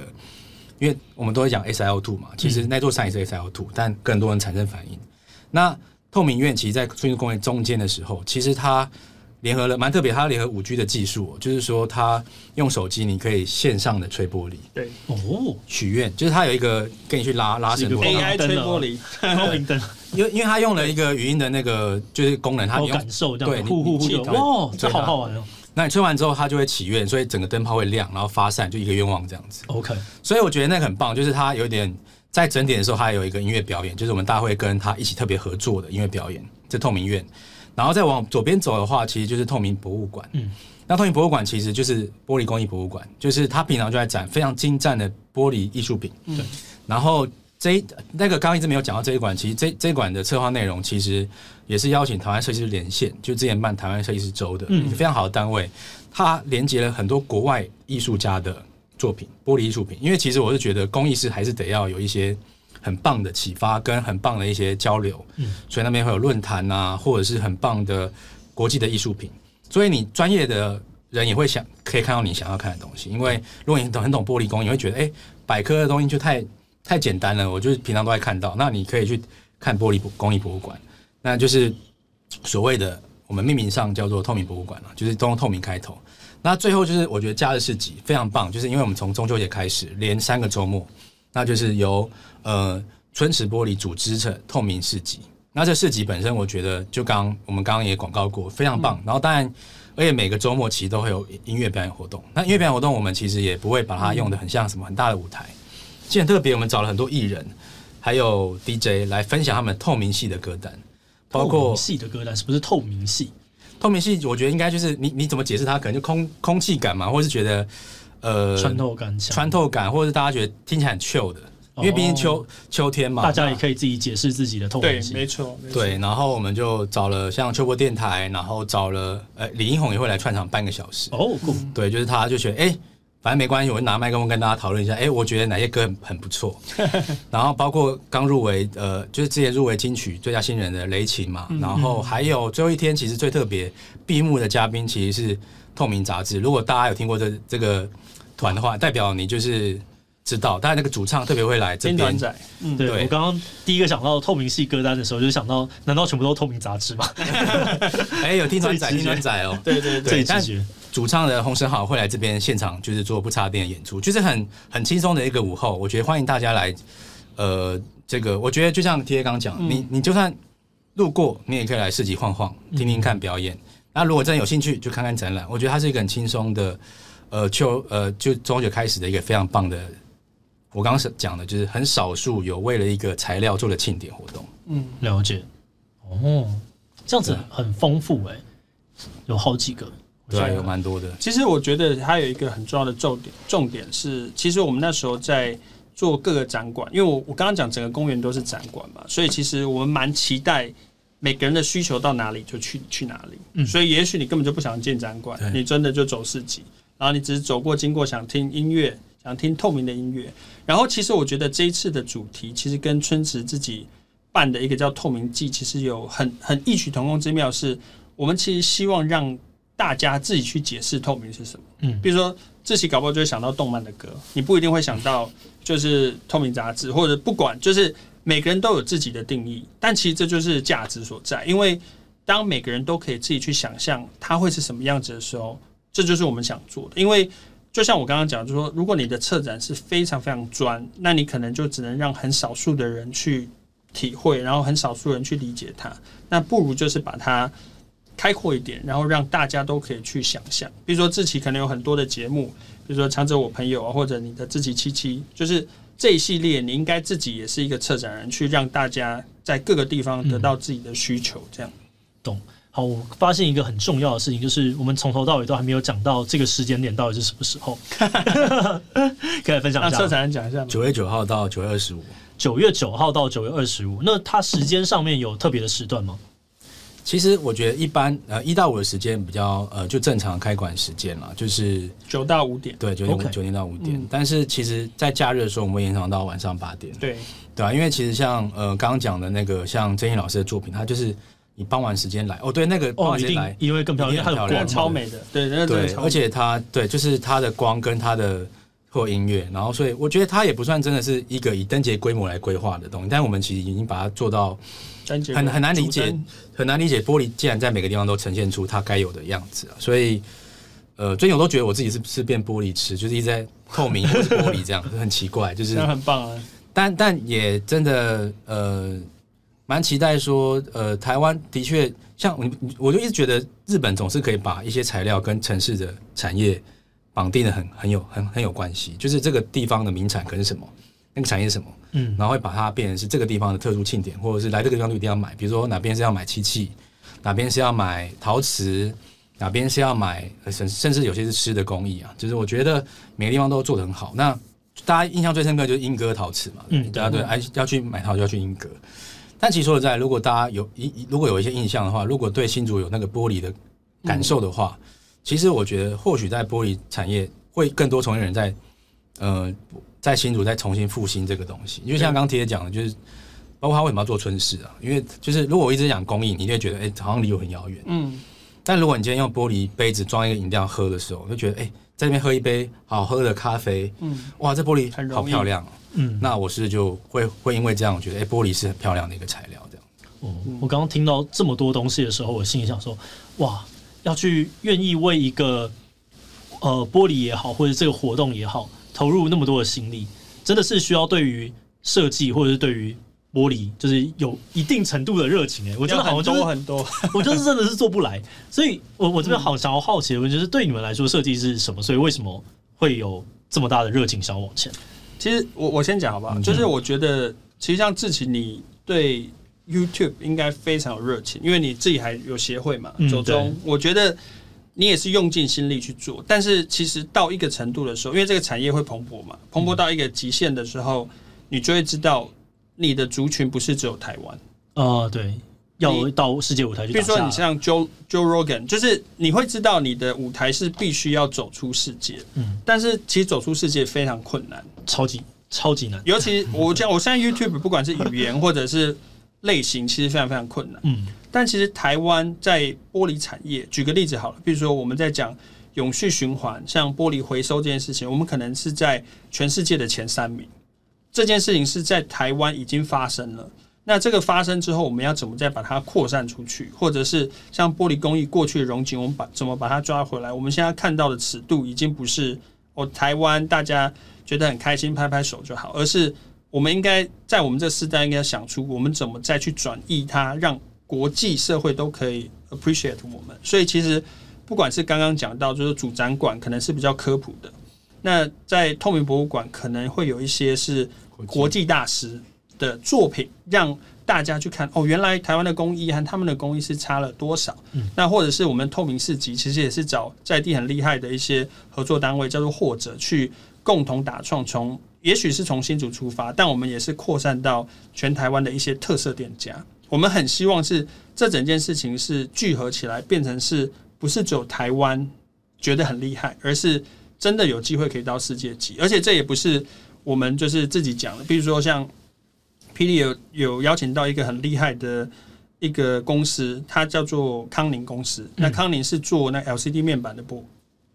因为我们都会讲 SiO2 嘛，其实那座山也是 SiO2，但更多人产生反应。那透明院其实在春日公园中间的时候，其实它联合了蛮特别，它联合 5G 的技术，就是说它用手机你可以线上的吹玻璃，对哦，许愿就是它有一个跟你去拉伸玻璃 AI 吹玻璃高频灯，因为它用了一个语音的那个就是功能，它有感受这样，对，哇，这好好玩哦。那你吹完之后，它就会起愿，所以整个灯泡会亮，然后发散，就一个愿望这样子。OK， 所以我觉得那个很棒，就是它有点在整点的时候，它有一个音乐表演，就是我们大会跟它一起特别合作的音乐表演，这透明院。然后再往左边走的话，其实就是透明博物馆。嗯，那透明博物馆其实就是玻璃工艺博物馆，就是它平常就在展非常精湛的玻璃艺术品。嗯，然后那个刚刚一直没有讲到这一馆，其实这一馆的策划内容其实也是邀请台湾设计师连线，就之前办台湾设计师周的一个非常好的单位，它连接了很多国外艺术家的作品，玻璃艺术品。因为其实我是觉得工艺师还是得要有一些很棒的启发跟很棒的一些交流，所以那边会有论坛啊，或者是很棒的国际的艺术品，所以你专业的人也会想可以看到你想要看的东西。因为如果你很懂玻璃工艺，你会觉得百科的东西就太简单了，我就是平常都在看到。那你可以去看玻璃工艺博物馆，那就是所谓的我们命名上叫做透明博物馆，就是都用透明开头。那最后就是我觉得假日市集非常棒，就是因为我们从中秋节开始连三个周末，那就是由春池玻璃组织成透明市集。那这市集本身我觉得就我们刚刚也广告过，非常棒。然后当然而且每个周末其实都会有音乐表演活动，那音乐表演活动我们其实也不会把它用得很像什么很大的舞台，其实很特别，我们找了很多艺人还有 DJ 来分享他们透明系的歌单，包括透明系的歌单。是不是透明系？透明系我觉得应该就是你怎么解释它，可能就空气感嘛，或是觉得穿透感，或是大家觉得听起来很 chill 的，因为毕竟秋天嘛，大家也可以自己解释自己的透明性。对，没错。对，然后我们就找了像秋波电台，然后找了李英宏也会来串场半个小时。哦，酷。对，就是他就觉得反正没关系，我就拿麦克风跟大家讨论一下，我觉得哪些歌很不错。然后包括刚入围就是之前入围金曲最佳新人的雷琴嘛，然后还有最后一天其实最特别，闭幕的嘉宾其实是透明杂志。如果大家有听过这个团的话，代表你就是知道，但那个主唱特别会来这边。对，我刚刚第一个想到透明系歌单的时候，就想到难道全部都透明杂志吗？有听团仔哦，对，但主唱的洪神好会来这边现场，就是做不插电的演出，就是很轻松的一个午后。我觉得欢迎大家来，这个我觉得就像 TA 刚讲，你就算路过，你也可以来市集晃晃，听听看表演。那如果真的有兴趣，就看看展览。我觉得它是一个很轻松的，就中秋开始的一个非常棒的。我刚刚讲的就是很少数有为了一个材料做的庆典活动。了解。哦，这样子很丰富有好几个，对，有蛮多的。其实我觉得还有一个很重要的重点是，其实我们那时候在做各个展馆，因为我刚刚讲整个公园都是展馆嘛，所以其实我们蛮期待每个人的需求到哪里就去哪里。所以也许你根本就不想进展馆，你真的就走市集，然后你只是走过经过，想听音乐。想听透明的音乐，然后其实我觉得这一次的主题其实跟春池自己办的一个叫透明季其实有很异曲同工之妙，是我们其实希望让大家自己去解释透明是什么。比如说自己搞不好就会想到动漫的歌，你不一定会想到就是透明杂志，或者不管，就是每个人都有自己的定义，但其实这就是价值所在。因为当每个人都可以自己去想象它会是什么样子的时候，这就是我们想做的。因为就像我刚刚讲，就是说如果你的策展是非常非常专，那你可能就只能让很少数的人去体会，然后很少数人去理解它。那不如就是把它开阔一点，然后让大家都可以去想象。比如说志祺可能有很多的节目，比如说强者我朋友啊，或者你的志祺77，就是这一系列你应该自己也是一个策展人，去让大家在各个地方得到自己的需求。这样懂。好，我发现一个很重要的事情，就是我们从头到尾都还没有讲到这个时间点到底是什么时候，可以分享一下。那策展人讲一下，9月9号到9月25，9月9号到9月25。那它时间上面有特别的时段吗？其实我觉得一般1到5的时间比较就正常开馆时间啦，就是9到5点，对，9点到5点。但是其实在假日的时候，我们会延长到晚上8点，对啊，因为其实像刚刚讲的那个像曾毅老师的作品，他就是。你傍晚时间来哦，对，那个傍晚时间来，因为更漂亮，它有光，超美的，对，而且它对，就是它的光跟它的或音乐，然后所以我觉得它也不算真的是一个以灯节规模来规划的东西，但我们其实已经把它做到很难理解，很难理解玻璃竟然在每个地方都呈现出它该有的样子啊！所以最近我都觉得我自己是变玻璃痴，就是一直在透明或是玻璃这样，很奇怪，就是很棒啊！但也真的蛮期待说台湾的确像我就一直觉得日本总是可以把一些材料跟城市的产业绑定的很有关系，就是这个地方的名产可是什么，那个产业是什么，嗯，然后会把它变成是这个地方的特殊庆典，或者是来这个地方就一定要买，比如说哪边是要买漆器，哪边是要买陶瓷，哪边是要买甚至有些是吃的工艺啊，就是我觉得每个地方都做得很好。那大家印象最深刻就是英歌陶瓷嘛，嗯，大家对，要去买陶就要去英歌。但其实说实在，如果大家如果有一些印象的话，如果对新竹有那个玻璃的感受的话，嗯，其实我觉得，或许在玻璃产业会更多从业人在新竹再重新复兴这个东西。因为像刚刚贴讲的，就是包括他为什么要做春市啊？因为就是如果我一直讲工艺，你就会觉得好像离我很遥远。嗯。但如果你今天用玻璃杯子装一个饮料喝的时候，就觉得在那边喝一杯好喝的咖啡，嗯，哇，这玻璃好漂亮，啊，嗯，那我是就会因为这样，我觉得玻璃是很漂亮的一个材料，这样。哦，我刚刚听到这么多东西的时候，我心里想说，哇。要去愿意为一个玻璃也好，或者这个活动也好，投入那么多的心力，真的是需要对于设计或者是对于玻璃，就是有一定程度的热情。我真的好像，就是，很多，我就是真的是做不来。所以我这边好想要好奇的问题，就是对你们来说设计是什么？所以为什么会有这么大的热情想要往前？其实我先讲好不好？就是我觉得其实像志祺，你对YouTube 应该非常有热情，因为你自己还有协会嘛，走中，我觉得你也是用尽心力去做，但是其实到一个程度的时候，因为这个产业会蓬勃嘛，蓬勃到一个极限的时候，你就会知道你的族群不是只有台湾啊，对，要到世界舞台去打下。比如说你像 Joe Rogan， 就是你会知道你的舞台是必须要走出世界，嗯，但是其实走出世界非常困难，超级难，尤其我现在 YouTube 不管是语言或者是类型其实非常非常困难，嗯，但其实台湾在玻璃产业，举个例子好了，比如说我们在讲永续循环，像玻璃回收这件事情，我们可能是在全世界的前3名，这件事情是在台湾已经发生了，那这个发生之后，我们要怎么再把它扩散出去，或者是像玻璃工艺过去的荣景，我们怎么把它抓回来？我们现在看到的尺度已经不是台湾大家觉得很开心拍拍手就好，而是我们应该在我们这世代应该想出我们怎么再去转移它，让国际社会都可以 appreciate 我们。所以其实不管是刚刚讲到，就是主展馆可能是比较科普的，那在透明博物馆可能会有一些是国际大师的作品，让大家去看原来台湾的工艺和他们的工艺是差了多少。那或者是我们透明市集其实也是找在地很厉害的一些合作单位，叫做或者去共同打创，也许是从新竹出发，但我们也是扩散到全台湾的一些特色店家。我们很希望是这整件事情是聚合起来，变成是不是只有台湾觉得很厉害，而是真的有机会可以到世界级。而且这也不是我们就是自己讲的，比如说像 Pili 有邀请到一个很厉害的一个公司，它叫做康宁公司。那康宁是做那 LCD 面板的玻璃，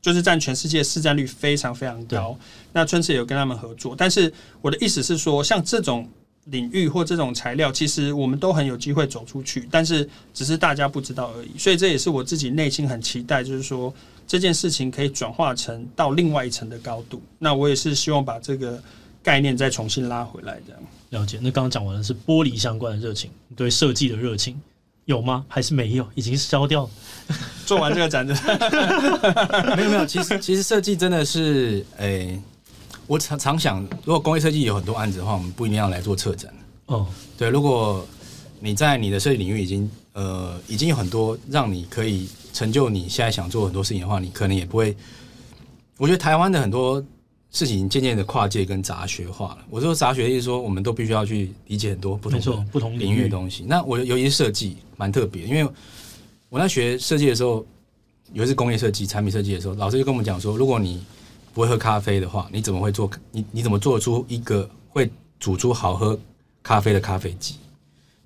就是占全世界市占率非常非常高，那春池也有跟他们合作。但是我的意思是说，像这种领域或这种材料，其实我们都很有机会走出去，但是只是大家不知道而已。所以这也是我自己内心很期待，就是说这件事情可以转化成到另外一层的高度。那我也是希望把这个概念再重新拉回来，这样。了解。那刚刚讲完的是玻璃相关的热情，对设计的热情有吗？还是没有？已经消掉了。做完这个展没有没有。其实设计真的是，我常想，如果工业设计有很多案子的话，我们不一定要来做策展。哦，对，如果你在你的设计领域已经有很多让你可以成就你现在想做很多事情的话，你可能也不会。我觉得台湾的很多事情渐渐的跨界跟杂学化了。我说杂学意思说，我们都必须要去理解很多不同领域的东西。那我尤其是设计蛮特别，因为我在学设计的时候，尤其是工业设计、产品设计的时候，老师就跟我们讲说，如果你不会喝咖啡的话，你怎么做出一个会煮出好喝咖啡的咖啡机？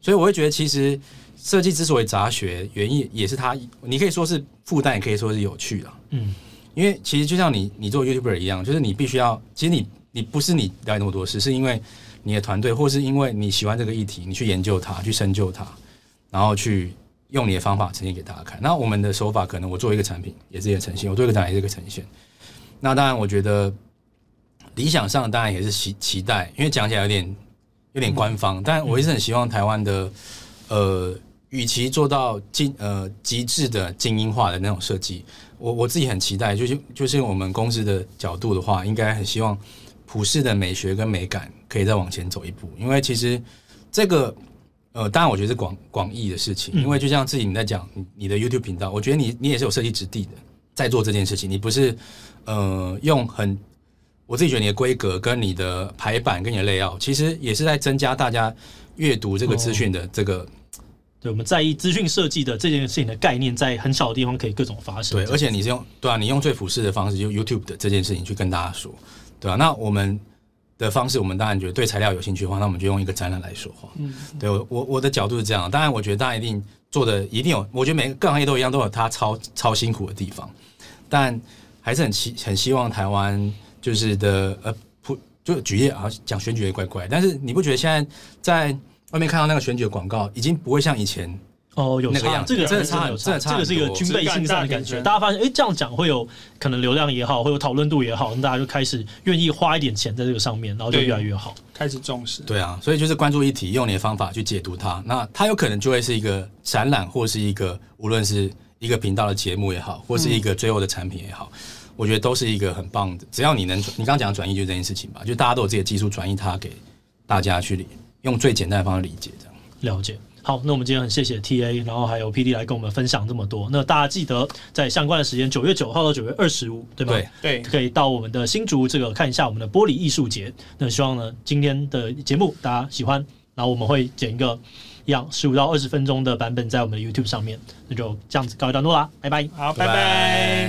所以我会觉得，其实设计之所以杂学，原因也是它，你可以说是负担，也可以说是有趣啦。嗯，因为其实就像你做 YouTuber 一样，就是你必须要，其实你不是你了解那么多事，是因为你的团队，或是因为你喜欢这个议题，你去研究它，去深究它，然后去用你的方法呈现给大家看。那我们的手法可能我做一个产品也是一个呈现，我做一个展览也是一个呈现。那当然，我觉得理想上当然也是期待，因为讲起来有点官方，但我一直很希望台湾的与其做到极致的精英化的那种设计，我自己很期待，就是我们公司的角度的话，应该很希望普世的美学跟美感可以再往前走一步。因为其实这个当然我觉得是广义的事情，因为就像自己你在讲你的 YouTube 频道，我觉得你也是有设计质地的，在做这件事情，你不是用很。我自己觉得你的规格跟你的排版跟你的 layout 其实也是在增加大家阅读这个资讯的这个、对，我们在意资讯设计的这件事情的概念，在很小的地方可以各种发生。对，而且你是用对啊，你用最普世的方式，就 YouTube 的这件事情去跟大家说，对啊，那我们的方式，我们当然觉得对材料有兴趣的话，那我们就用一个展览来说话。对，我的角度是这样，当然我觉得大家一定做的一定有，我觉得每个各行业都一样，都有它超辛苦的地方，但还是很希望台湾。就是的，就举例啊，讲选举也怪怪，但是你不觉得现在在外面看到那个选举的广告，已经不会像以前有那个样子，这个真的差很多，这个是一个军备竞赛的感觉。大家发现，这样讲会有可能流量也好，会有讨论度也好，那大家就开始愿意花一点钱在这个上面，然后就越来越好，开始重视。对啊，所以就是关注议题，用你的方法去解读它，那它有可能就会是一个展览，或是一个无论是一个频道的节目也好，或是一个最后的产品也好。我觉得都是一个很棒的，只要你能，你刚刚讲转移就是这件事情吧，就大家都有自己的技术转移它给大家去用最简单的方式理解这样。了解。好，那我们今天很谢谢 TA， 然后还有 PD 来跟我们分享这么多。那大家记得在相关的时间，9月9号到9月25，对吧？对，可以到我们的新竹这个看一下我们的玻璃艺术节。那希望呢今天的节目大家喜欢，然后我们会剪一个一样15到20分钟的版本在我们的 YouTube 上面。那就这样子告一段落啦，拜拜。好，拜拜。